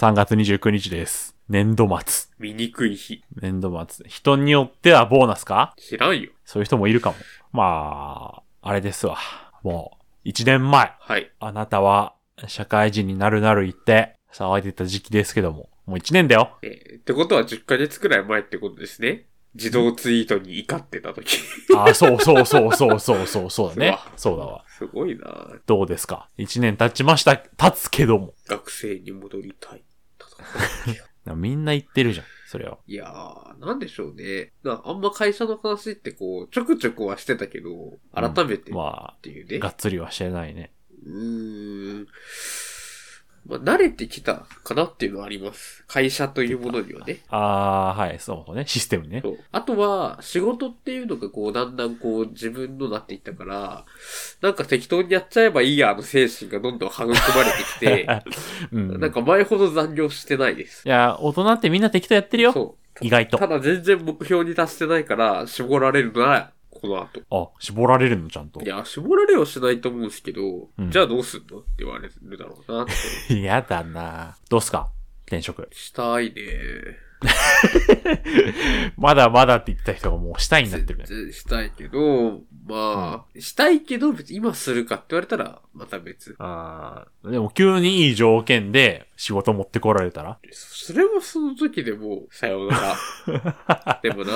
3月29日です。年度末。醜い日。年度末。人によってはボーナスか？知らんよ。そういう人もいるかも。まあ、あれですわ。もう、1年前。はい。あなたは、社会人になるなる言って、騒いでた時期ですけども。もう1年だよ。ってことは10ヶ月くらい前ってことですね。自動ツイートに怒ってた時。あ、そうだね。そうだわ。すごいな。どうですか？1年経ちました、経つけども。学生に戻りたい。みんな言ってるじゃん、それは。いやー、なんでしょうね。あんま会社の話ってこう、ちょくちょくはしてたけど、改めてっていうね。がっつりはしてないね。まあ、慣れてきたかなっていうのはあります。会社というものにはね。ああ、はい、そうね。システムね。そう。あとは、仕事っていうのがこう、だんだんこう、自分のなっていったから、なんか適当にやっちゃえばいいや、の精神がどんどん育まれてきて、うん、なんか前ほど残業してないです。いや、大人ってみんな適当やってるよ。そう。意外と。ただ全然目標に達してないから、絞られるなら、この後。あ、絞られるのちゃんと。いや、絞られはしないと思うんですけど、うん、じゃあどうすんのって言われるだろうなって。やだな。どうすか転職。したいね。まだまだって言った人がもうしたいになってるね。したいけど、まあ、うん、したいけど別に今するかって言われたらまた別。ああ、でも急にいい条件で仕事持ってこられたら？それはその時でもさようなら。でもな、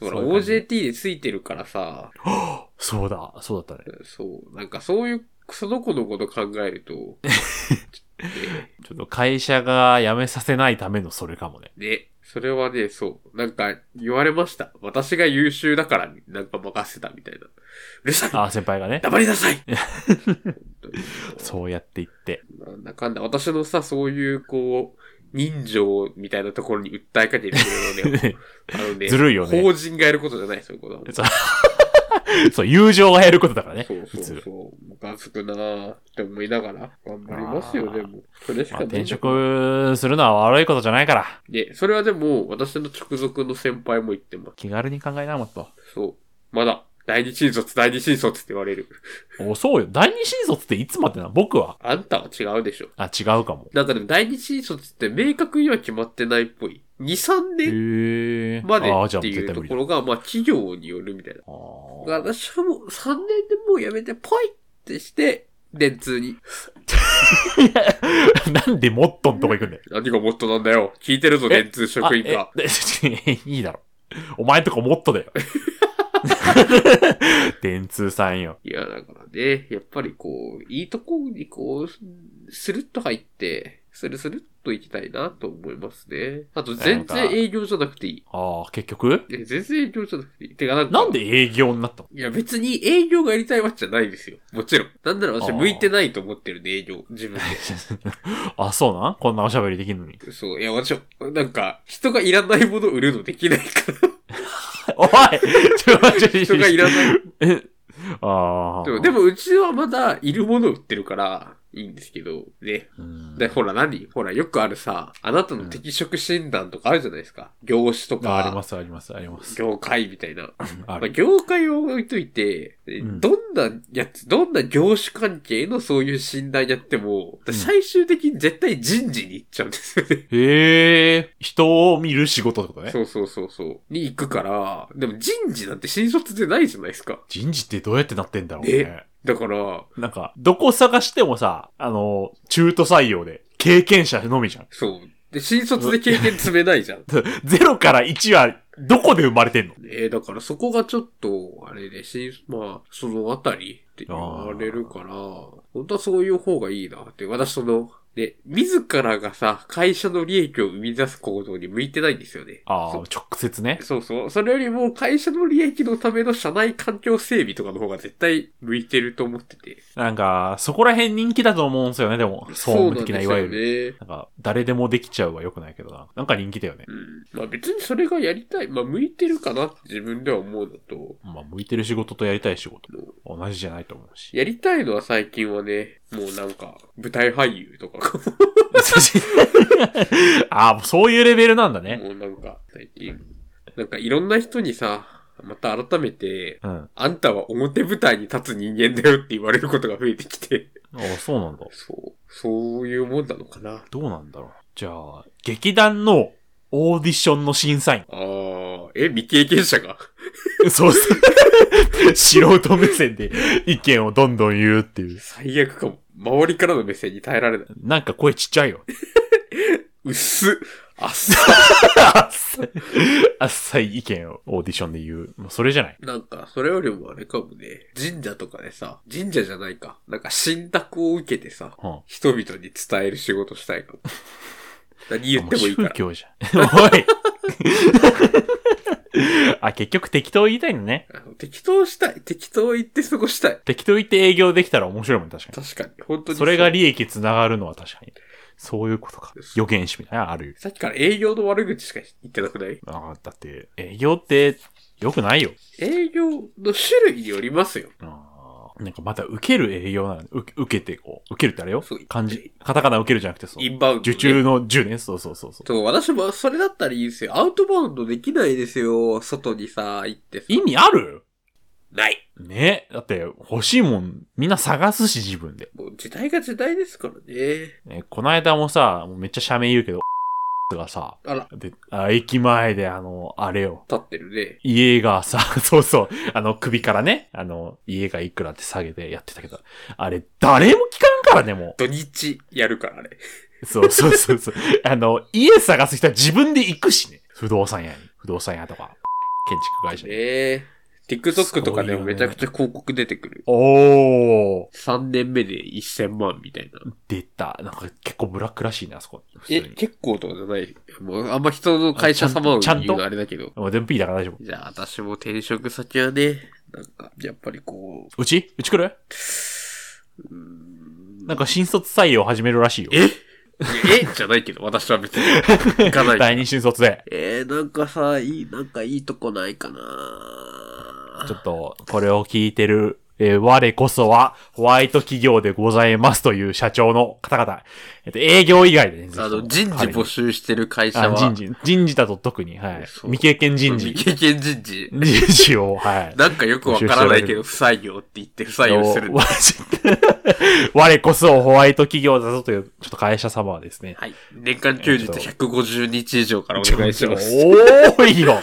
ほら OJT でついてるからさ。そうだ、そうだったね。そう、なんかそういうその子のこと考えると。ちょっと会社が辞めさせないためのそれかもね。ね。それはね、そう。なんか言われました。私が優秀だからなんか任せたみたいな。うるさい。ああ、先輩がね。黙りなさいそうやって言って。なんだかんだ、私のさ、そういうこう、人情みたいなところに訴えかけてるのね。ずるいよね。法人がやることじゃない、そういうことは。そう、友情が減ることだからね。そう。ムカつくなーって思いながら、頑張りますよ、でも。それしかない。転職するのは悪いことじゃないから。で、それはでも、私の直属の先輩も言ってます。気軽に考えな、もっと。そう。まだ、第二新卒って言われる。お、そうよ。第二新卒っていつまでな、僕は。あんたは違うでしょ。あ、違うかも。なんかでも、第二新卒って明確には決まってないっぽい。2、3年までっていうところが、まあ企業によるみたいな。私はもう3年でもう辞めて、ポイってして、電通に。なんでモットンとか行くんだよ。何がモットなんだよ。聞いてるぞ、電通職員が。いいだろ。お前とかモットだよ。電通さんよ。いや、だからね、やっぱりこう、いいとこにこう、スルッと入って、スルッと行きたいなと思いますね。あと全然営業じゃなくていい。ああ、結局？全然営業じゃなくていい。てかなんで営業になったの？いや別に営業がやりたいわけじゃないですよ。もちろん。なんなら私向いてないと思ってるんで営業、自分で。あ、そうなん？こんなおしゃべりできるのに。そう、いや私、なんか人がいらないもの売るのできないから。おい！人がいらない。ああ。でもうちはまだいるもの売ってるから、いいんですけど、ね。で、ほら、よくあるさ、あなたの適職診断とかあるじゃないですか。業種とか。あります。業界みたいな。まあ、業界を置いといて、どんな業種関係のそういう診断やっても、最終的に絶対人事に行っちゃうんですよね。へえ。人を見る仕事とかね。そう。に行くから、でも人事なんて新卒でないじゃないですか。人事ってどうやってなってんだろうね。だから、なんか、どこ探してもさ、中途採用で、経験者のみじゃん。そう。で、新卒で経験積めないじゃん。0から1は、どこで生まれてんの？だからそこがちょっと、あれで、まあ、そのあたりって言われるから、本当はそういう方がいいなって、私で、自らがさ、会社の利益を生み出す行動に向いてないんですよね。ああ、直接ね。そう。それよりも、会社の利益のための社内環境整備とかの方が絶対向いてると思ってて。なんか、そこら辺人気だと思うんですよね、でも。総務的な、いわゆる。なんか、誰でもできちゃうは良くないけどな。なんか人気だよね。うん。まあ別にそれがやりたい。まあ向いてるかなって自分では思うのと。まあ向いてる仕事とやりたい仕事。同じじゃないと思うし。やりたいのは最近はね、もうなんか、舞台俳優とか。あ、そういうレベルなんだね。もうなんか、最近。なんかいろんな人にさ、また改めて、あんたは表舞台に立つ人間だよって言われることが増えてきて。ああ、そうなんだ。そういうもんなのかな。どうなんだろう。じゃあ劇団のオーディションの審査員。ああ、未経験者が。そうそう。素人目線で意見をどんどん言うっていう。最悪かも。周りからの目線に耐えられない。なんか声ちっちゃいよ。薄っ。あっさい。あっさい意見をオーディションで言う。もうそれじゃない。なんか、それよりもあれかもね。神社とかでさ、神社じゃないか。なんか、信託を受けてさ、うん、人々に伝える仕事したいかも。何言ってもいいから。宗教じゃん。おい。あ、結局適当言いたいのね。適当したい。適当言って過ごしたい。適当言って営業できたら面白いもん、確かに。確かに。本当に。それが利益つながるのは確かに。そういうことか。予言師みたいなある。さっきから営業の悪口しか言ってなくない？ああ、だって、営業って良くないよ。営業の種類によりますよ。ああ、なんかまた受ける営業なの。受けてこう。受けるってあれよ？そう。漢字。カタカナ受けるじゃなくて、そう。インバウンド、ね。受注の10ね。そう。そう、私もそれだったらいいですよ。アウトバウンドできないですよ。外にさ、行ってさ。意味ある？ない。ね。だって、欲しいもん、みんな探すし、自分で。もう時代が時代ですからね。この間もさ、もうめっちゃ社名言うけど、がさ、あら。で、駅前であれよ。立ってるね。家がさ、そう。首からね、家がいくらって下げてやってたけど、あれ、誰も聞かんからね、もう。土日やるから、あれ。そう。家探す人は自分で行くしね。不動産屋とか、建築会社に。TikTok とかでもめちゃくちゃ広告出てくる。おー。3年目で1000万みたいな。出た。なんか結構ブラックらしいな、あそこ。結構とかじゃない。もうあんま人の会社様を言うのあれだけど。もう全部いいだから大丈夫。じゃあ私も転職先はね、なんか、やっぱりこう。うち来る？なんか新卒採用始めるらしいよ。じゃないけど、私は別に行かない。第二新卒で。なんかさ、いいとこないかな。ちょっと、これを聞いてる、我こそは、ホワイト企業でございますという社長の方々。営業以外でね。人事募集してる会社は。人事だと特に、はい。未経験人事。人事を、はい。なんかよくわからないけど、不採用って言って不採用する。我こそホワイト企業だぞという、ちょっと会社様はですね。はい。年間休日150日以上からお願いします。多いよ。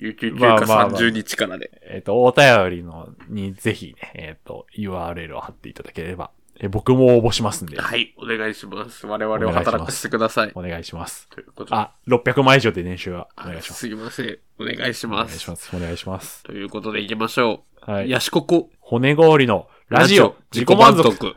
有給休暇30日からで。お便りのにぜひね、URL を貼っていただければ。僕も応募しますんで。はい、お願いします。我々を働かせてください。お願いします。ということで。あ、600万以上で年収はお願いします。すいません。お願いします。お願いします。ということで行きましょう。はい。ヤシココ。骨氷のラジオ、自己満足。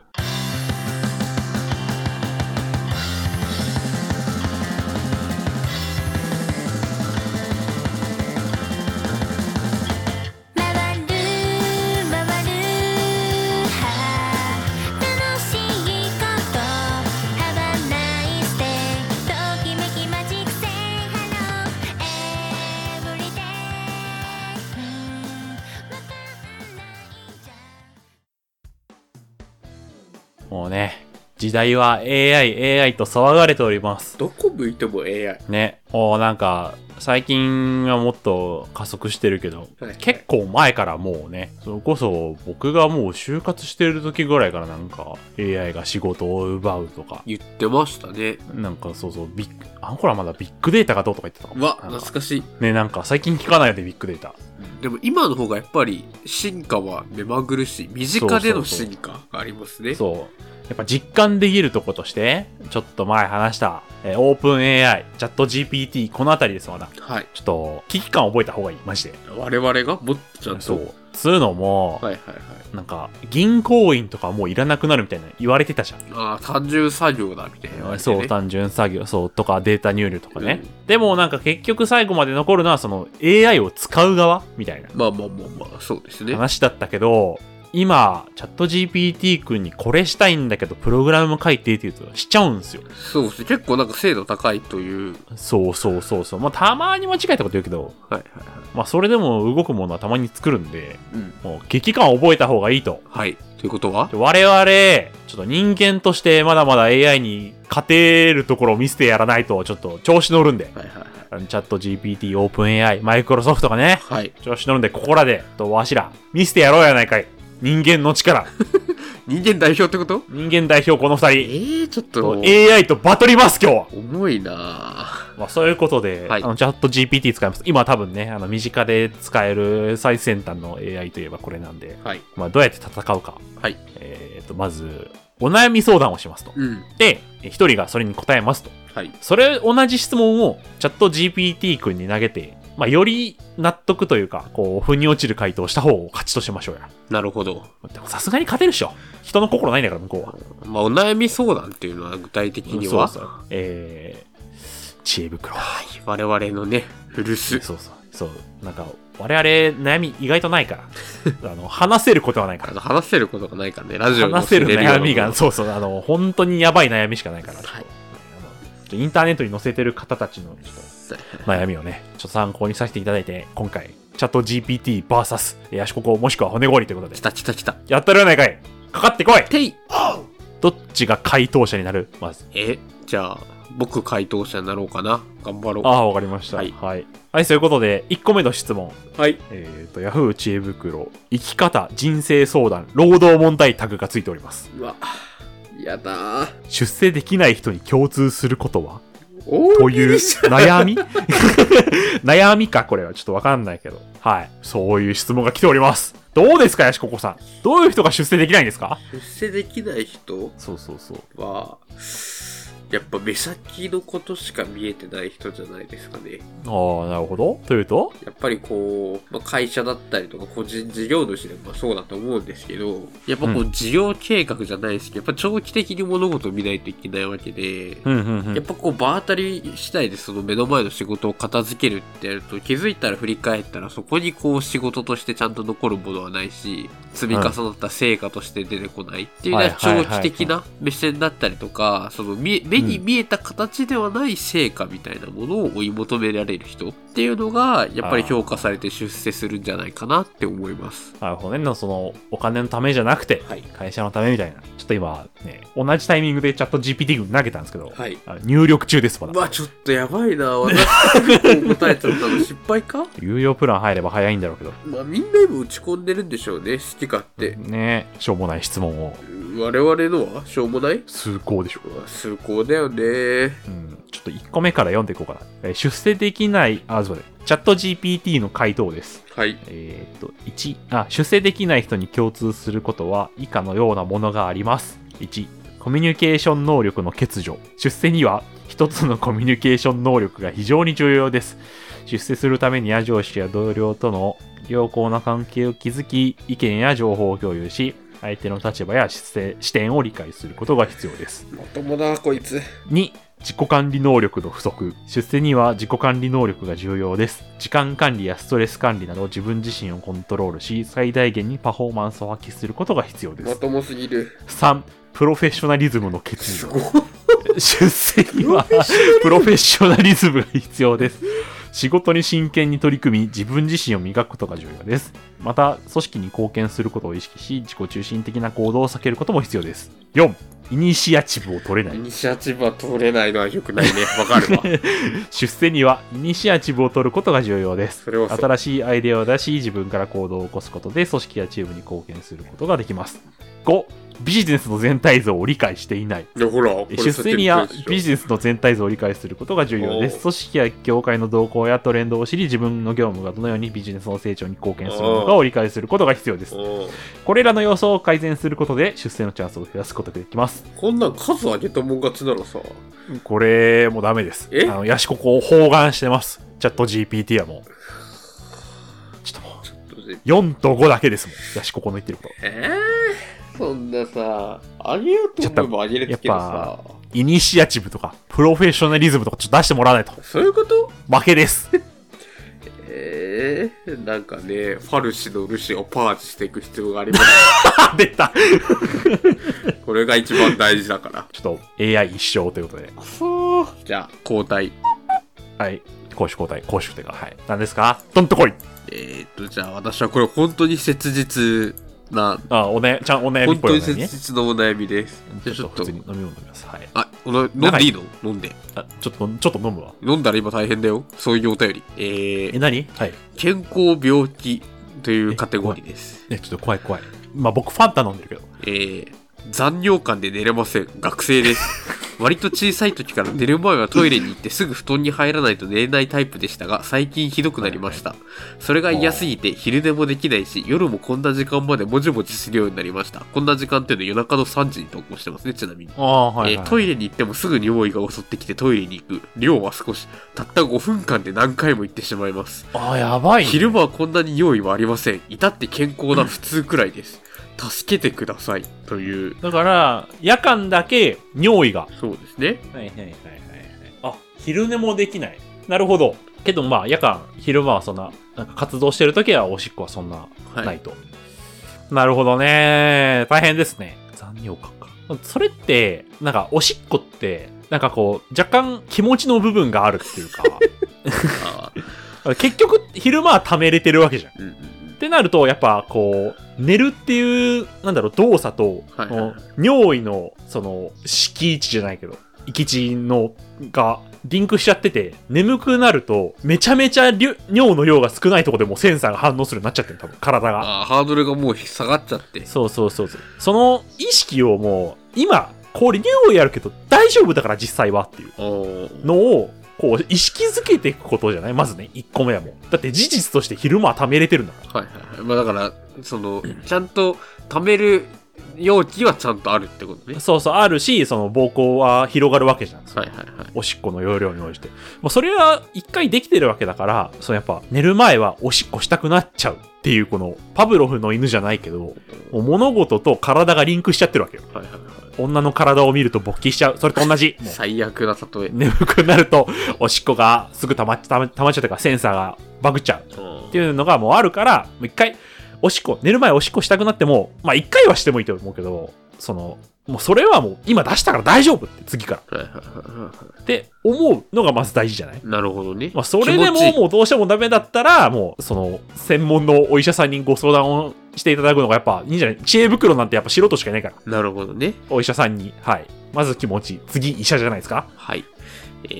もうね、時代は AI と騒がれております。どこ向いても AI。ね。もうなんか、最近はもっと加速してるけど、結構前からもうね、それこそ僕がもう就活してる時ぐらいからなんか AI が仕事を奪うとか言ってましたね。なんかそう、あの頃はまだビッグデータがどうとか言ってたかも。わ、懐かしい。ね、なんか最近聞かないよね、ビッグデータ。でも今の方がやっぱり進化は目まぐるしい、身近での進化がありますね。そう。やっぱ実感できるとことして、ちょっと前話した、オープン AI、チャット GPT、このあたりですまだ。はい。ちょっと危機感を覚えた方がいい、マジで。我々がもっとちゃんと。そう。つうのも、はい、なんか銀行員とかもういらなくなるみたいな言われてたじゃん。ああ、単純作業だみたいな、ね。そう、単純作業、そうとかデータ入力とかね。うん、でもなんか結局最後まで残るのはその AI を使う側みたいな。まあそうですね。話だったけど。今、チャット GPT 君にこれしたいんだけど、プログラム書いてって言うとしちゃうんですよ。そうですね。結構なんか精度高いという。そう。まあ、たまに間違えたこと言うけど、はい。まあ、それでも動くものはたまに作るんで、うん、もう、危機感を覚えた方がいいと。はい。ということは？我々、ちょっと人間としてまだまだ AI に勝てるところを見せてやらないと、ちょっと調子乗るんで。はい。チャット GPT、オープン AI、マイクロソフトがね、はい。調子乗るんで、ここらで、わしら、見せてやろうやないかい。人間の力人間代表ってこと？人間代表この二人。ちょっと AI とバトります今日は。重いな。まあそういうことで、はい、チャット GPT 使います。今多分ね、身近で使える最先端の AI といえばこれなんで、はい、まあどうやって戦うか。はい。まずお悩み相談をしますと。うん、で一人がそれに答えますと。はい。それ同じ質問をチャット GPT 君に投げて。まあ、より納得というか、こう、腑に落ちる回答をした方を勝ちとしましょうや。なるほど。でもさすがに勝てるっしょ。人の心ないんだから、向こうは。まあ、お悩み相談っていうのは具体的には、そう知恵袋。我々のね、古巣。そう。なんか、我々悩み意外とないから。話せることはないから。話せることがないからね、ラジオで。話せる悩みが、そう、本当にやばい悩みしかないから。はい。インターネットに載せてる方たちの悩みをね、ちょっと参考にさせていただいて、今回チャット GPT vs ヤシココもしくは骨氷ということで、来たやったらないかい、かかってこいてい、どっちが回答者になる？まずじゃあ僕回答者になろうかな、頑張ろう。わかりました。はい、そういうことで1個目の質問、はい、Yahoo 知恵袋生き方人生相談労働問題タグがついております。うわやだ。出世できない人に共通することはという悩み悩みか、これはちょっとわかんないけど、はい、そういう質問が来ております。どうですかヤシココさん、どういう人が出世できないんですか？出世できない人、そうはやっぱ目先のことしか見えてない人じゃないですかね。なるほど。というとやっぱりこう、まあ、会社だったりとか個人事業主でもそうだと思うんですけど、やっぱこう事業計画じゃないですけど、やっぱ長期的に物事を見ないといけないわけで、やっぱこう場当たり次第でその目の前の仕事を片付けるってやると、気づいたら振り返ったらそこにこう仕事としてちゃんと残るものはないし、積み重なった成果として出てこないっていうのは、長期的な目線だったりとか、その目に見えた形ではない成果みたいなものを追い求められる人っていうのがやっぱり評価されて出世するんじゃないかなって思います。なるほどね。そのお金のためじゃなくて会社のためみたいな、ちょっと今ね同じタイミングでチャット GPT 君投げたんですけど、はい、入力中です。まだちょっとやばいな、私答えちゃったの失敗か有料プラン入れば早いんだろうけど、まあみんな今打ち込んでるんでしょうね、好き勝手ね。しょうもない質問を、我々のはしょうもない崇高でしょ。崇高だよね。ちょっと1個目から読んでいこうかな。出世できないチャット GPT の回答です。はい。1、出世できない人に共通することは以下のようなものがあります。1、コミュニケーション能力の欠如。出世には一つのコミュニケーション能力が非常に重要です。出世するために上司や同僚との良好な関係を築き、意見や情報を共有し、相手の立場や視点を理解することが必要です。まともだこいつ。2、自己管理能力の不足。出世には自己管理能力が重要です。時間管理やストレス管理など自分自身をコントロールし、最大限にパフォーマンスを発揮することが必要です。まともすぎる。3、プロフェッショナリズムの欠如。出世にはプロフェッショナリズムが必要です。仕事に真剣に取り組み、自分自身を磨くことが重要です。また、組織に貢献することを意識し、自己中心的な行動を避けることも必要です。4、イニシアチブを取れない。イニシアチブは取れないのは良くないね。わかるわ。出世にはイニシアチブを取ることが重要です。新しいアイデアを出し、自分から行動を起こすことで、組織やチームに貢献することができます。5、ビジネスの全体像を理解していない。出世にはビジネスの全体像を理解することが重要です。組織や業界の動向やトレンドを知り、自分の業務がどのようにビジネスの成長に貢献するのかを理解することが必要です。これらの要素を改善することで出世のチャンスを増やすことができます。こんなん数上げたもん勝ちならさ、これもうダメです。ヤシココを包含してます。チャット GPT はもう。ちょっと4と5だけですもん。ヤシココの言ってること。そんなさ、あげようと思えばあげれるけどさ、イニシアチブとかプロフェッショナリズムとかちょっと出してもらわないと。そういうこと？負けです。なんかね、ファルシのルシをパーチしていく必要があります。出た。これが一番大事だから。ちょっと AI 一生ということで。じゃあ交代。はい。攻守交代、攻守というか、はい。何ですか？どんとこい。じゃあ私はこれ本当に切実。おねちゃんお悩みっぽい、ね、本当に切実なお悩みです。じゃあちょっと普通に飲み物飲みます、はい、飲んでいいの？飲んでちょっと飲むわ。飲んだら今大変だよ、そういうお便り。何？はい、健康病気というカテゴリーです。ちょっと怖いまあ僕ファン頼んでるけど、残尿感で寝れません。学生です。割と小さい時から寝る前はトイレに行ってすぐ布団に入らないと寝れないタイプでしたが、最近ひどくなりました。それが嫌すぎて昼寝もできないし、夜もこんな時間までもじもじするようになりました。こんな時間っていうのは夜中の3時に投稿してますね、ちなみに。トイレに行ってもすぐ尿意が襲ってきてトイレに行く。量は少し、たった5分間で何回も行ってしまいます。やばいね。昼間はこんなに尿意はありません。至って健康な普通くらいです。助けてくださいという。だから夜間だけ尿意が、そうですね、はいはいはいはい。あ、昼寝もできない、なるほど。けどまあ夜間、昼間はそん なんか活動してるときはおしっこはそんなないと、はい、なるほどね。大変ですね、残尿感か。それってなんかおしっこってなんかこう若干気持ちの部分があるっていうか結局昼間は溜めれてるわけじゃん、うんうんってなると、やっぱこう寝るっていうなんだろう動作と、はいはい、尿意のその敷地じゃないけど域地のがリンクしちゃってて、眠くなるとめちゃめちゃ尿の量が少ないところでもうセンサーが反応するようになっちゃってる、多分体が。ハードルがもう下がっちゃって、そうその意識をもう今これ尿意あるけど大丈夫だから実際はっていうのをこう意識づけていくことじゃない、まずね。1個目はもうだって事実として昼間は溜めれてるんだから、はいはいはい。まあ、だからそのちゃんと溜める容器はちゃんとあるってことね。そうそう、あるし、その膀胱は広がるわけじゃん、はいはいはい、おしっこの容量に応じて。まあ、それは1回できてるわけだから、そのやっぱ寝る前はおしっこしたくなっちゃうっていう、このパブロフの犬じゃないけど、もう物事と体がリンクしちゃってるわけよ、はいはいはい。女の体を見ると勃起しちゃう、それと同じ。最悪な例え。眠くなるとおしっこがすぐ溜まっちゃうからセンサーがバグっちゃうっていうのがもうあるから、もう一回おしっこ、寝る前おしっこしたくなっても、まあ一回はしてもいいと思うけど、そのもうそれはもう今出したから大丈夫って、次からって思うのがまず大事じゃない。なるほどね。まあ、それでももうどうしてもダメだったら、もうその専門のお医者さんにご相談をしていただくのがやっぱいいんじゃない。知恵袋なんてやっぱ素人しかいないから。なるほどね。お医者さんに、はい、まず気持ち、次医者じゃないですか。はい。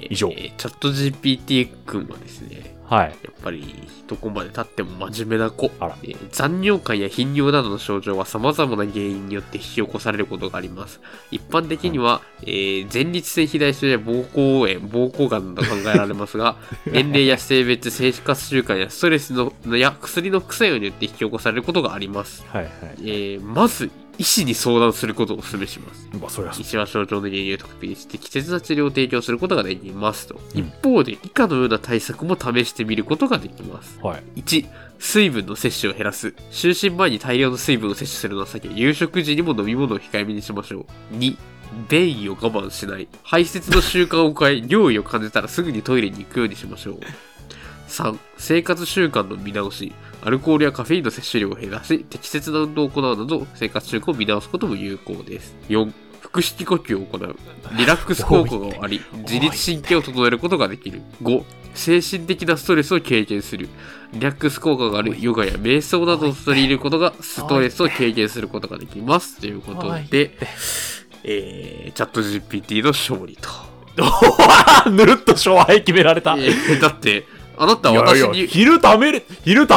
以上。チャット GPT 君はですね、はい、やっぱりどこまで経っても真面目な子。あら、残尿感や頻尿などの症状は様々な原因によって引き起こされることがあります。一般的には、前立腺肥大症や膀胱炎、膀胱がんなど考えられますが年齢や性別、生活習慣やストレスのや薬の副作用によって引き起こされることがあります。はいはい。まず医師に相談することをお勧めします。まあ、そりゃ医師は症状の原因を特定して適切な治療を提供することができますと。一方で以下のような対策も試してみることができます。はい、1、水分の摂取を減らす。就寝前に大量の水分を摂取するのは避け、夕食時にも飲み物を控えめにしましょう。2、便意を我慢しない。排泄の習慣を変え、尿意を感じたらすぐにトイレに行くようにしましょう。3、生活習慣の見直し。アルコールやカフェインの摂取量を減らし、適切な運動を行うなど生活習慣を見直すことも有効です。4、腹式呼吸を行う。リラックス効果があり、自律神経を整えることができる。5、精神的なストレスを軽減する。リラックス効果があるヨガや瞑想などを取り入れることがストレスを軽減することができますということで、チャット GPT の勝利とぬるっと勝敗決められた。だってあなたは私に、いやいや、昼食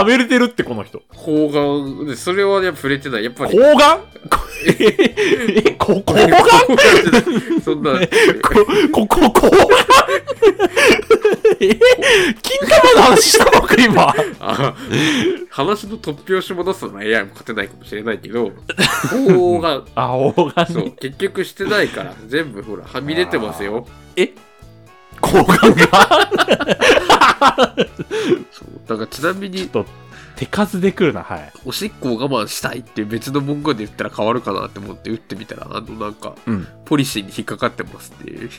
べれてるってこの人。睾丸、それはね、触れてない。やっぱり。睾丸？睾丸？そんな。睾丸？金玉の話したのか今。話の突拍子も出すのは AI も勝てないかもしれないけど、睾丸。あ、睾丸。そう、結局してないから、全部ほら、はみ出てますよ。睾丸がそうだから、ちなみにちょっと手数で来るな、はい、おしっこを我慢したいって別の文言で言ったら変わるかなって思って打ってみたら、なんか、うん、ポリシーに引っかかってますっていう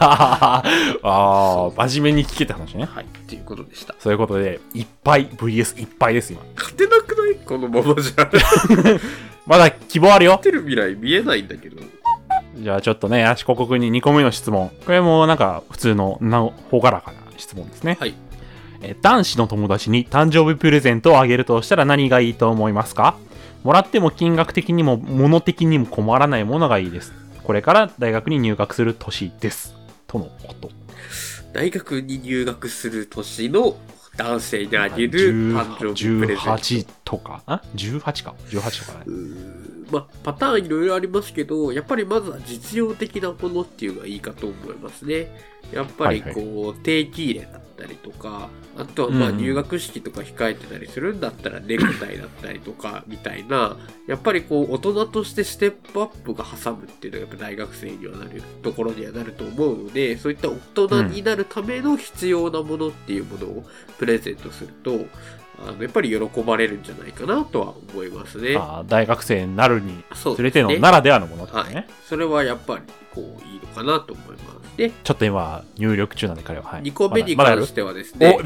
ああ、真面目に聞けた話ね。はい、っていうことでした。そういうことでいっぱい VS いっぱいです。今勝てなくないこのままじゃまだ希望あるよ。勝てる未来見えないんだけど。じゃあちょっとね、足ここくんに2個目の質問。これもなんか普通のほがらかな質問ですね。はい。男子の友達に誕生日プレゼントをあげるとしたら何がいいと思いますか？もらっても金額的にも物的にも困らないものがいいです。これから大学に入学する年です。とのこと。大学に入学する年の男性にあげる誕生日プレゼント。18とかあ18か18とかね。まあ、パターンいろいろありますけど、やっぱりまずは実用的なものっていうのがいいかと思いますね。やっぱりこう、はいはい、定期入れだったりとか、あとはまあ入学式とか控えてたりするんだったらネクタイだったりとかみたいな、やっぱりこう大人としてステップアップが挟むっていうのがやっぱ大学生にはなるところにはなると思うので、そういった大人になるための必要なものっていうものをプレゼントすると、やっぱり喜ばれるんじゃないかなとは思いますね。あ、大学生になるにつれてのならではのものとか ね、はい、それはやっぱりこういいのかなと思います。で、ちょっと今入力中なんで彼は、はい、2個目に関してはですね、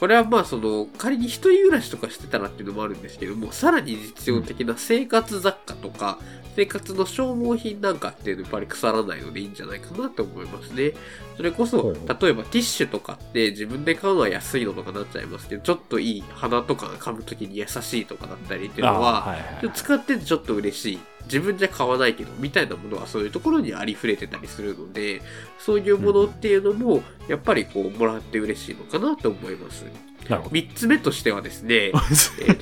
これはまあその仮に一人暮らしとかしてたらっていうのもあるんですけども、さらに実用的な生活雑貨とか、生活の消耗品なんかっていうのはやっぱり腐らないのでいいんじゃないかなと思いますね。それこそ例えばティッシュとかって自分で買うのは安いのとかなっちゃいますけど、ちょっといい花とか噛むときに優しいとかだったりっていうのは、はいはい、使っててちょっと嬉しい、自分じゃ買わないけどみたいなものはそういうところにありふれてたりするので、そういうものっていうのもやっぱりこうもらって嬉しいのかなと思います。3つ目としてはですね、で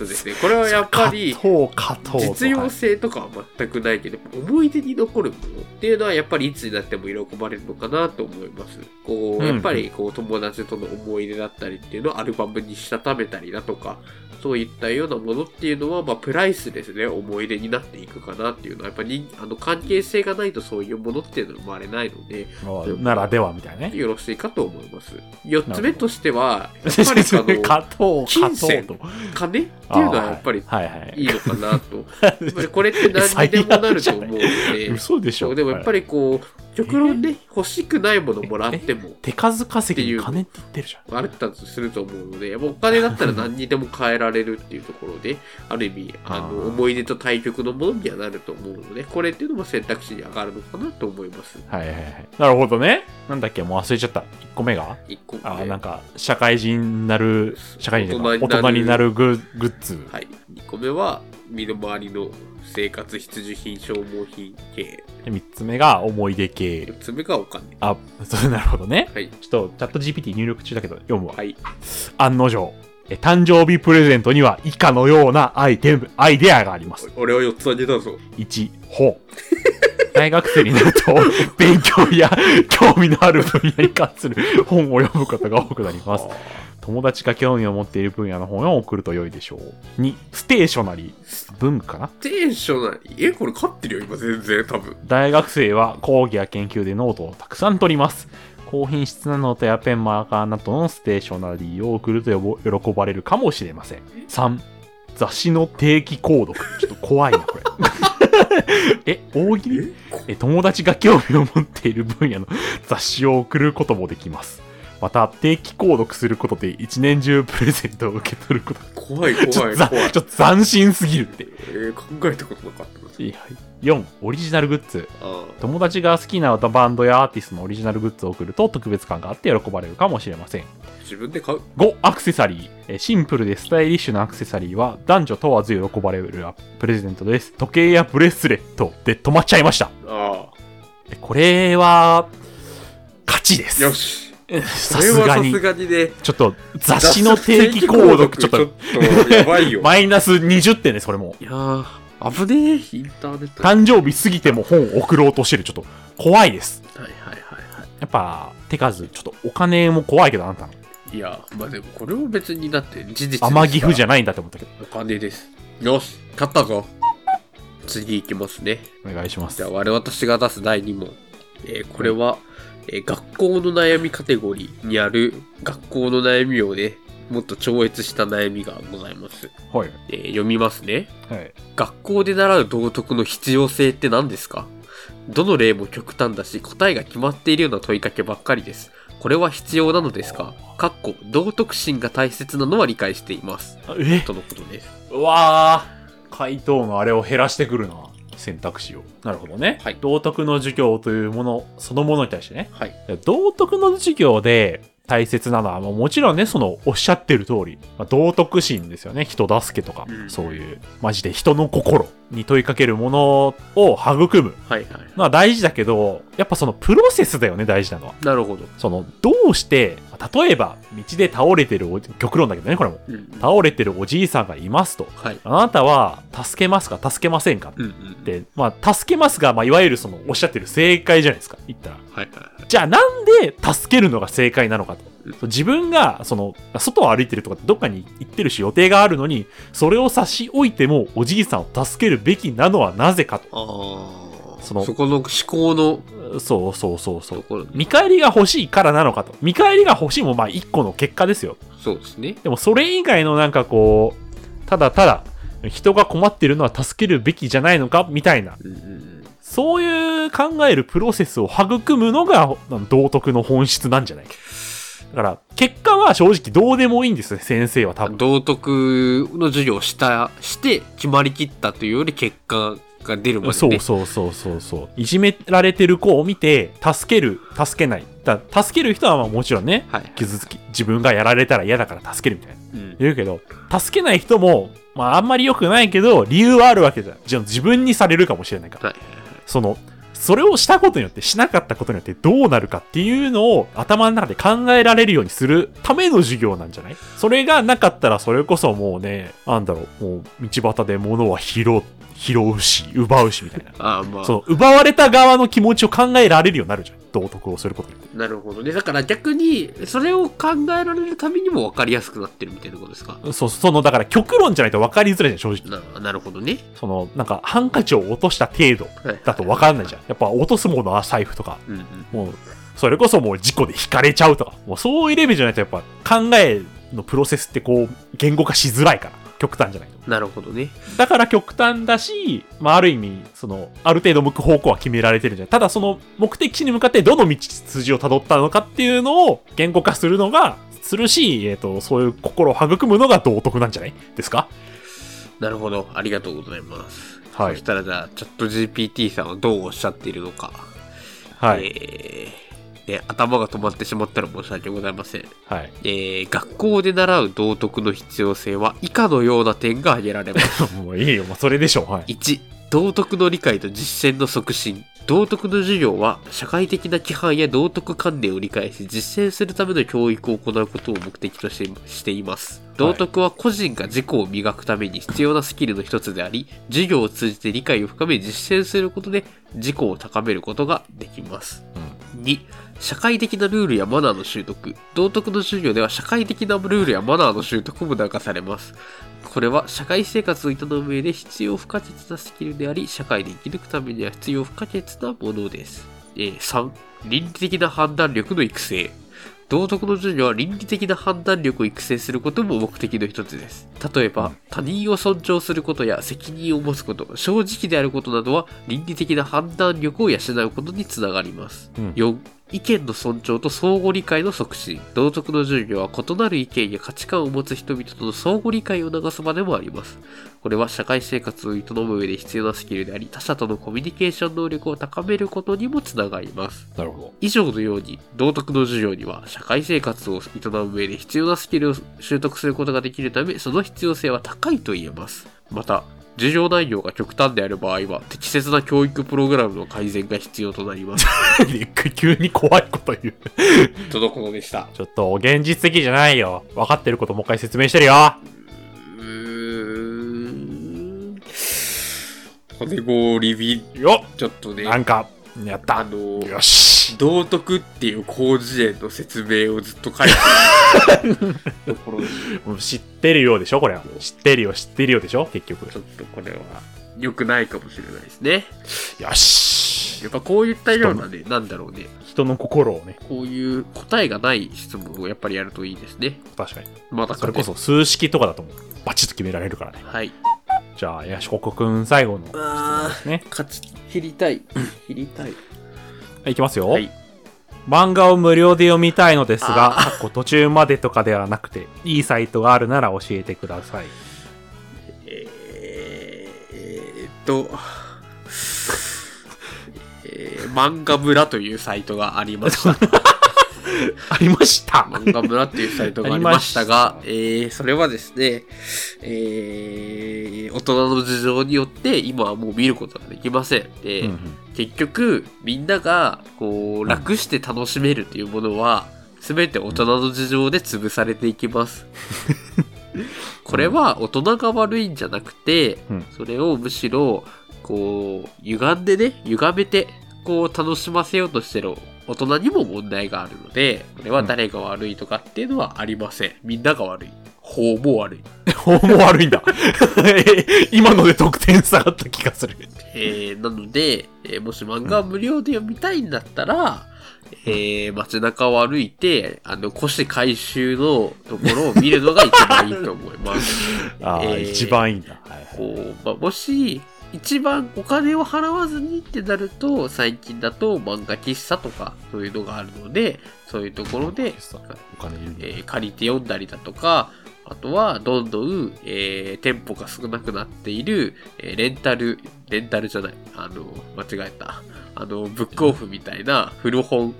すね、これはやっぱり実用性とかは全くないけど、思い出に残るものっていうのはやっぱりいつになっても喜ばれるのかなと思います。こうやっぱりこう友達との思い出だったりっていうのをアルバムにしたためたりだとか、そういったようなものっていうのは、まあ、プライスですね、思い出になっていくかなっていうのは、やっぱり関係性がないとそういうものっていうのは生まれないので、ならではみたいなね、よろしいかと思います。4つ目としてはやっぱり金銭金っていうのはやっぱりいいのかなと、はいはいはい、これって何にでもなると思うので嘘でしょ。でもやっぱりこう極論ね、欲しくないものもらっても手数稼ぎに金って言ってるじゃんあるとすると思うので、お金だったら何にでも変えられるっていうところである意味思い出と対極のものにはなると思うので、これっていうのも選択肢に上がるのかなと思います。はいはいはい、なるほどね。なんだっけ、もう忘れちゃった。1個目が1個目、あ、なんか社会人になる、社会人大人になるグッズ、はい、2個目は身の回りの生活必需品消耗品系、3つ目が思い出系、4つ目がお金。あ、そう、なるほどね、はい、ちょっとチャット GPT 入力中だけど読むわ、はい、案の定誕生日プレゼントには以下のようなアイデアがあります。俺は4つだけだぞ。1、本大学生になると勉強や興味のある分野に関する本を読むことが多くなります。友達が興味を持っている分野の本を送ると良いでしょう。2、ステーショナリー。文具かな？ステーショナリー。これ買ってるよ、今全然多分。大学生は講義や研究でノートをたくさん取ります。高品質なノートやペン、マーカーなどのステーショナリーを送ると喜ばれるかもしれません。3、雑誌の定期購読。ちょっと怖いな、これ。大喜利？友達が興味を持っている分野の雑誌を送ることもできます。また定期購読することで一年中プレゼントを受け取ること。怖い。ちょっと斬新すぎるって。考えたことなかったです。4、オリジナルグッズ。友達が好きなバンドやアーティストのオリジナルグッズを送ると特別感があって喜ばれるかもしれません。自分で買う。5、アクセサリー。シンプルでスタイリッシュなアクセサリーは男女問わず喜ばれるプレゼントです。時計やブレスレットで止まっちゃいました。これは勝ちです。よし。さすがにね、ちょっと雑誌の定期購読ちょっとやばいよマイナス20点ね、それも。いやー、危ねえ。インターネット誕生日過ぎても本を送ろうとしてる、ちょっと怖いです。はいはいはいはい。やっぱ手数、ちょっとお金も怖いけど、あんたの。いや、まあでもこれも別にだって事実、甘ギフじゃないんだって思ったけど、お金です。よし、勝ったぞ。次いきますね、お願いします。じゃあ私が出す第2問、これは、学校の悩みカテゴリーにある学校の悩みをね、もっと超越した悩みがございます。はい。読みますね。はい。学校で習う道徳の必要性って何ですか？どの例も極端だし、答えが決まっているような問いかけばっかりです。これは必要なのですか？道徳心が大切なのは理解しています。とのことです。うわー、回答のあれを減らしてくるな。選択肢を。なるほどね、はい、道徳の授業というものそのものに対してね、はい、道徳の授業で大切なのはもちろんね、そのおっしゃってる通り、道徳心ですよね。人助けとか、そういうマジで人の心に問いかけるものを育むのは大事だけど、やっぱそのプロセスだよね、大事なのは。なるほど。そのどうして、例えば道で倒れてる極論だけどね、これも、うんうん、倒れてるおじいさんがいますと、はい、あなたは助けますか助けませんかって、うんうん、まあ助けますが、まあ、いわゆるそのおっしゃってる正解じゃないですか、言ったら、はいはいはい、じゃあなんで助けるのが正解なのかと。自分がその外を歩いてるとかどっかに行ってるし予定があるのに、それを差し置いてもおじいさんを助けるべきなのはなぜかと。あ、そこの思考の、そうそうそうそう、見返りが欲しいからなのかと。見返りが欲しいもまあ一個の結果ですよ。そうですね。でもそれ以外のなんかこう、ただただ人が困ってるのは助けるべきじゃないのかみたいな、うん、そういう考えるプロセスを育むのが道徳の本質なんじゃないか。だから結果は正直どうでもいいんですね、先生は。多分道徳の授業をして決まりきったというより結果が出るまでね。そうそうそうそうそう。いじめられてる子を見て助ける助けない、助ける人はまあもちろんね、はいはい、傷つき自分がやられたら嫌だから助けるみたいな、うん、言うけど、助けない人も、まあ、あんまり良くないけど理由はあるわけじゃん。自分にされるかもしれないから、はい、それをしたことによってしなかったことによってどうなるかっていうのを頭の中で考えられるようにするための授業なんじゃない？それがなかったらそれこそもうね、なんだろう、もう道端で物は拾うし奪うしみたいなあ、まあ、その奪われた側の気持ちを考えられるようになるじゃん、道徳をすることによって。なるほどね。だから逆にそれを考えられるためにも分かりやすくなってるみたいなことですか？そう、そのだから極論じゃないと分かりづらいじゃん、正直。 なるほどね。そのなんかハンカチを落とした程度だと分かんないじゃん、やっぱ落とすものは財布とか、うんうん、もうそれこそもう事故で引かれちゃうとか、もうそういうレベルじゃないとやっぱ考えのプロセスってこう言語化しづらいから、極端じゃないと。なるほどね。だから極端だし、まあ、ある意味そのある程度向く方向は決められてるんじゃない。ただその目的地に向かってどの道筋をたどったのかっていうのを言語化するのがするし、そういう心を育むのが道徳なんじゃないですか。なるほど、ありがとうございます、はい、そしたらじゃあチャット GPT さんはどうおっしゃっているのか、はい、で頭が止まってしまったら申し訳ございません、はい、学校で習う道徳の必要性は以下のような点が挙げられますもういいよ、もうそれでしょ、はい、1、道徳の理解と実践の促進。道徳の授業は社会的な規範や道徳観念を理解し実践するための教育を行うことを目的としています。道徳は個人が自己を磨くために必要なスキルの一つであり、授業を通じて理解を深め実践することで自己を高めることができます、うん、2、社会的なルールやマナーの習得。道徳の授業では社会的なルールやマナーの習得も促されます。これは社会生活を営む上で必要不可欠なスキルであり、社会で生き抜くためには必要不可欠なものです。3、倫理的な判断力の育成。道徳の授業は倫理的な判断力を育成することも目的の一つです。例えば、他人を尊重することや責任を持つこと、正直であることなどは倫理的な判断力を養うことにつながります。4、意見の尊重と相互理解の促進。道徳の授業は異なる意見や価値観を持つ人々との相互理解を促す場でもあります。これは社会生活を営む上で必要なスキルであり、他者とのコミュニケーション能力を高めることにもつながります。なるほど。以上のように、道徳の授業には社会生活を営む上で必要なスキルを習得することができるため、その必要性は高いと言えます。また、授業内容が極端である場合は適切な教育プログラムの改善が必要となります急に怖いこと言うとのことでした。ちょっと現実的じゃないよ、分かってることもう一回説明してるよ。金子リビよ、ちょっとね、なんかやった、よし、道徳っていう広辞苑の説明をずっと書いてところもう知ってるようでしょ、これは。知ってるよでしょ、結局。ちょっとこれは良くないかもしれないですね。よし。やっぱこういったようなね、なんだろうね。人の心をね。こういう答えがない質問をやっぱりやるといいですね。確かに。またそれこそ数式とかだと思う。バチッと決められるからね。はい。じゃあ、ヤシココ君最後の質問ですね。勝ち切りたい。切りたい。はい、いきますよ。はい、漫画を無料で読みたいのですが、途中までとかではなくて、いいサイトがあるなら教えてください。漫画村というサイトがありました。ありました漫画村っていうサイトがありましたがそれはですね、大人の事情によって今はもう見ることができませんで、うんうん、結局みんながこう楽して楽しめるというものは全て大人の事情で潰されていきますこれは大人が悪いんじゃなくて、うん、それをむしろこう歪んでね歪めてこう楽しませようとしてる大人にも問題があるので、これは誰が悪いとかっていうのはありません。みんなが悪い。法も悪い。法も悪いんだ。今ので得点下がった気がする。なので、もし漫画を無料で読みたいんだったら、街中を歩いて古紙回収のところを見るのが一番いいと思います。ああ、一番いいんだ。はいはい、もし一番お金を払わずにってなると最近だと漫画喫茶とかそういうのがあるのでそういうところでお金借りて読んだりだとかあとはどんどん店舗が少なくなっているレンタルじゃない間違えたブックオフみたいな古本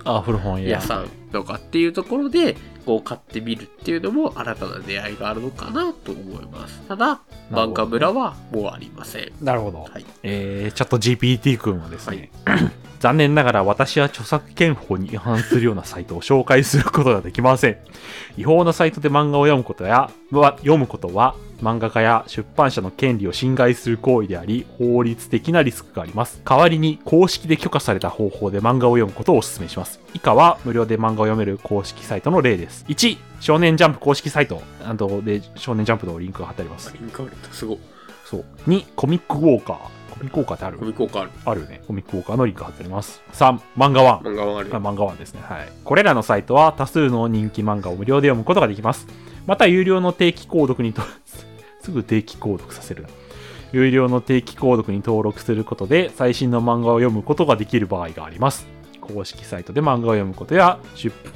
屋さんとかっていうところでこう買ってみるっていうのも新たな出会いがあるのかなと思います。ただ漫画村はもうありません。なるほど。はい、チャット GPT 君はですね、はい、残念ながら私は著作権法に違反するようなサイトを紹介することができません。違法なサイトで漫画を読むことは漫画家や出版社の権利を侵害する行為であり、法律的なリスクがあります。代わりに公式で許可された方法で漫画を読むことをお勧めします。以下は無料で漫画を読める公式サイトの例です。1、少年ジャンプ公式サイトで少年ジャンプのリンクが貼ってあります。リンクあるんだ、すごい。そう。2、コミックウォーカー。コミックウォーカーってある？コミックウォーカーあるね。コミックウォーカーのリンク貼ってあります。3、漫画ワン。漫画ワンですね。はい。これらのサイトは多数の人気漫画を無料で読むことができます。また有料の定期購読にすぐ定期購読させるな。有料の定期購読に登録することで最新の漫画を読むことができる場合があります。公式サイトで漫画を読むことや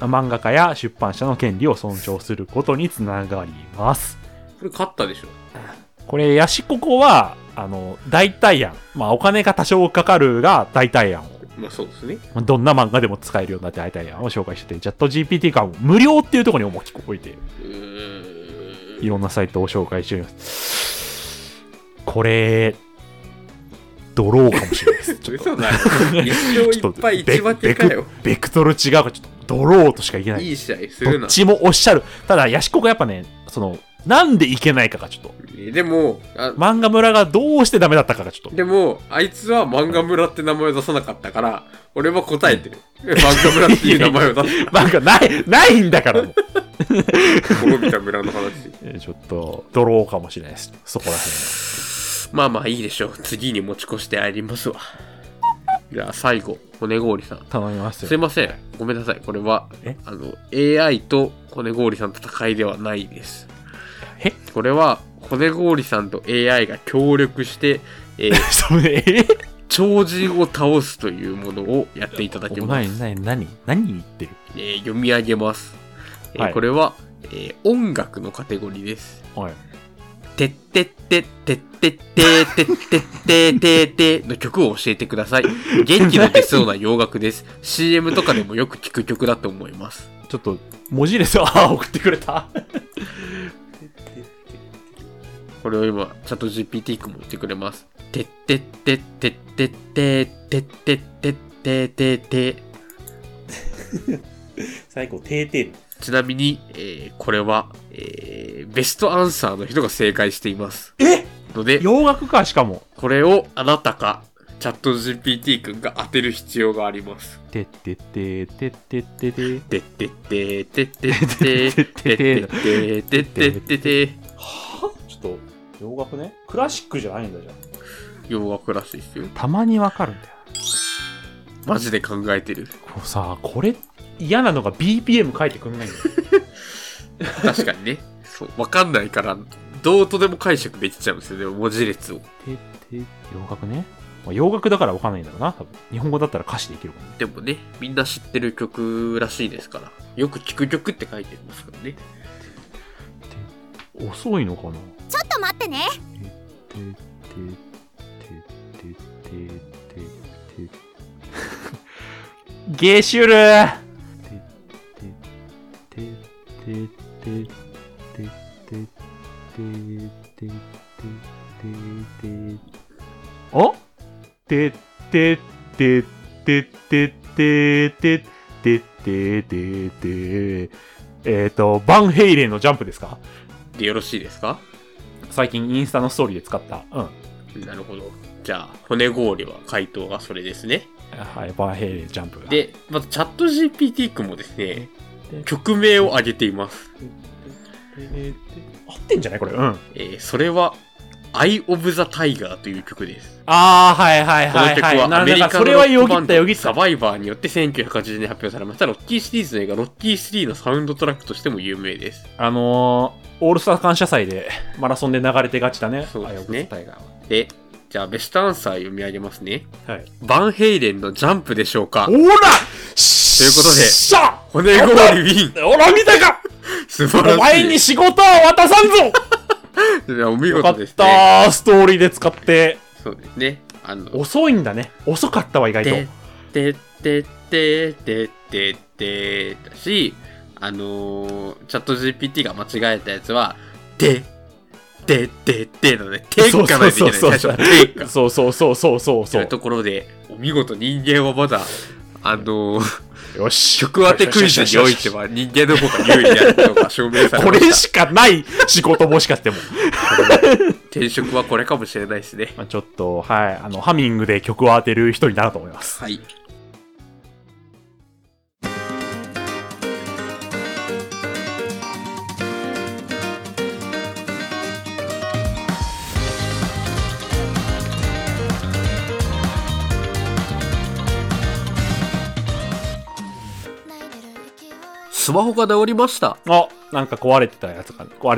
漫画家や出版社の権利を尊重することにつながります。これ勝ったでしょ。これヤシココは代替案、まあお金が多少かかるが代替案を。まあそうですね。どんな漫画でも使えるような代替案を紹介してて、チャット GPT が無料っていうところに重きを置いて。いろんなサイトを紹介しています。これドローかもしれないです。ちょっと一生いっぱい一番でかよ。ベクトル違うからちょっとドローとしかいけない。いい試合するな。どっちもおっしゃる。ただヤシコがやっぱね、なんでいけないかがちょっと。でも漫画村がどうしてダメだったかがちょっと。でもあいつは漫画村って名前を出さなかったから、俺は答えてる。漫画村っていう名前を出す。なんかないんだからもう。僕見た村の話。ちょっとドローかもしれないです。そこら辺。まあいいでしょう。次に持ち越してやりますわ。じゃあ最後骨氷さん頼みますよ。すいません、はい、ごめんなさい。これはAI と骨氷さんの戦いではないです。これは骨氷さんと AI が協力して、超人を倒すというものをやっていただきます。何言ってる、読み上げます、はい、これは、音楽のカテゴリーです。てってってってってってってってってっての曲を教えてください。元気の出そうな洋楽です。 CM とかでもよく聞く曲だと思います。ちょっと文字列を送ってくれたこれを今チャット GPT 君も言ってくれます。てってってってってってってってってってってって最後てーてー。ちなみに、これは、ベストアンサーの人が正解しています。ので洋楽か。しかもこれをあなたかチャット GPT 君が当てる必要があります。てってってってってってててててててててててててて。洋楽ね。クラシックじゃないんだじゃん。洋楽らしいっすよ。たまにわかるんだよ。マジで考えてる。こうさ、これ嫌なのが BPM 書いてくんないんだよ。確かにね。そうわかんないからどうとでも解釈できちゃうんですよね。文字列を。洋楽ね。まあ、洋楽だからわかんないんだろうな。多分日本語だったら歌詞できるもんね。でもね、みんな知ってる曲らしいですから。よく聞く曲って書いてますからね。遅いのかな。ちょっと待ってね。ゲシュル。ててててててててててバンヘイレンのジャンプですか？でよろしいですか？最近インスタのストーリーで使った。うん。なるほど。じゃあ骨氷は回答がそれですね。はい、バンヘイレンジャンプが。で、まずチャット GPT 君もですね、曲名を挙げています。合ってんじゃないこれ？うん。それは。Eye of the Tiger という曲です。ああ、はいはいはいはい。この曲はアメリカのロックバンドサバイバーによって1980年発表されましたロッキーシリーズの映画ロッキー3のサウンドトラックとしても有名です。オールスター感謝祭でマラソンで流れてがちだね。そうですね。Eye of the Tiger で、じゃあベストアンサー読み上げますね。はい。バンヘイレンのジャンプでしょうか。おら。ということで、骨氷ウィン。おら見たか。素晴らしい。お前に仕事は渡さんぞ。それはお見事ですね。よかったストーリーで使って。そうですね。遅いんだね。遅かったわ意外と。でだし、チャット GPT が間違えたやつはでなので天下ないといけない最初の天下。そうというところでお見事人間はまだよし食当てクイズにおいては人間の方が優位であることが証明されました。これしかない仕事もしかしても転職はこれかもしれないですね。まあ、ちょっとはいハミングで曲を当てる人になると思います。はい。スマホが直りました。あ、なんか壊れてたやつがね。ボ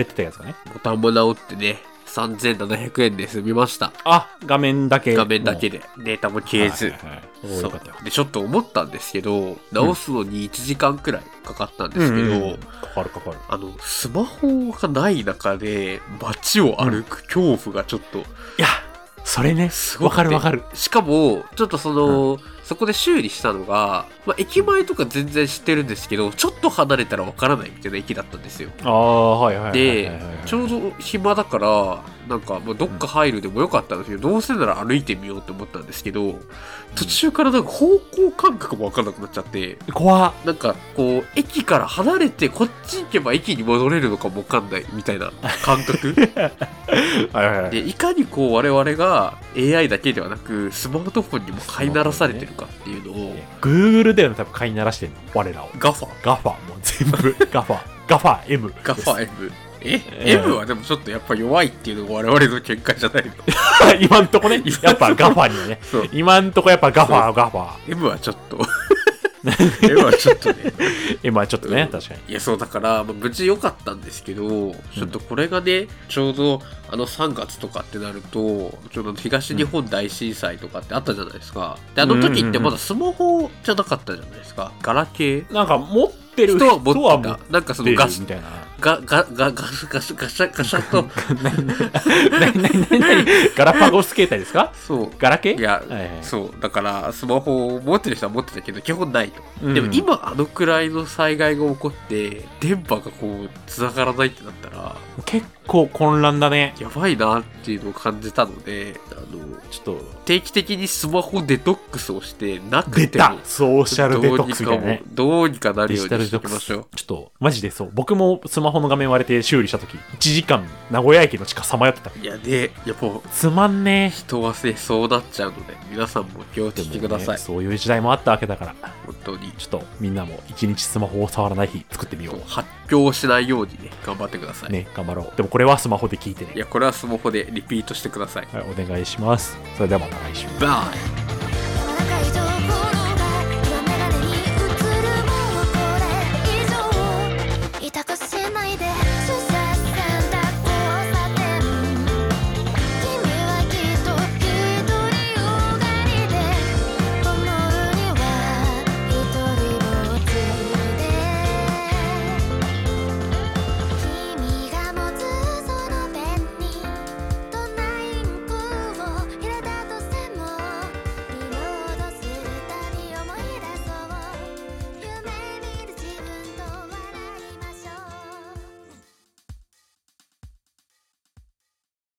タンも直ってね、3,700 円で済みました。あ、画面だけでデータも消えず、はいはい、そうでちょっと思ったんですけど、直すのに1時間くらいかかったんですけど、かかる。スマホがない中で街を歩く恐怖がちょっと、いやそれね、わかる。しかもちょっとそこで修理したのが、まあ、駅前とか全然知ってるんですけど、ちょっと離れたらわからないみたいな駅だったんですよ。ああ、はいはいはい。で、ちょうど暇だから、なんかまあどっか入るでもよかったんですけど、どうせなら歩いてみようと思ったんですけど、途中からなんか方向感覚もわからなくなっちゃって、怖っ。なんかこう駅から離れてこっち行けば駅に戻れるのかもわかんないみたいな感覚。はいはい。で、いかにこう我々が AI だけではなくスマートフォンにも飼いならされてる。かっていうのを Google では多分飼いならしてるの我らをガファもう全部ガファ M M はでもちょっとやっぱ弱いっていうのが我々の結果じゃないの今んとこねやっぱガファにね今んとこやっぱガファ M はちょっとM はちょっとね、確かに。いや、そうだから、まあ、無事良かったんですけど、ちょっとこれがね、ちょうど3月とかってなると、ちょうど東日本大震災とかってあったじゃないですか。で、時ってまだスマホじゃなかったじゃないですか。ガラケー。なんか持ってる人は持ってた。なんかそのガスみたいな。ガシャッとガラパゴス携帯ですか？そうガラケー？いや、はいはい、そうだからスマホを持ってる人は持ってたけど基本ないと、うん、でも今くらいの災害が起こって電波がこう繋がらないってなったら結構混乱だね。やばいなっていうのを感じたのでちょっと定期的にスマホデトックスをしてなくてもソーシャルデトックスみたいな、ね、どうにかなるようにしていきましょう。ちょっとマジでそう僕もスマホの画面割れて修理した時1時間名古屋駅の地下さまよってた。いやでやっぱつまんねえ人はねそうなっちゃうので皆さんも気をつけてください、ね、そういう時代もあったわけだから本当にちょっとみんなも1日スマホを触らない日作ってみよう。発狂しないようにね頑張ってくださいね。頑張ろう。でもこれはスマホで聞いてね。いやこれはスマホでリピートしてください。はいお願いします。それではまた来週。バイ。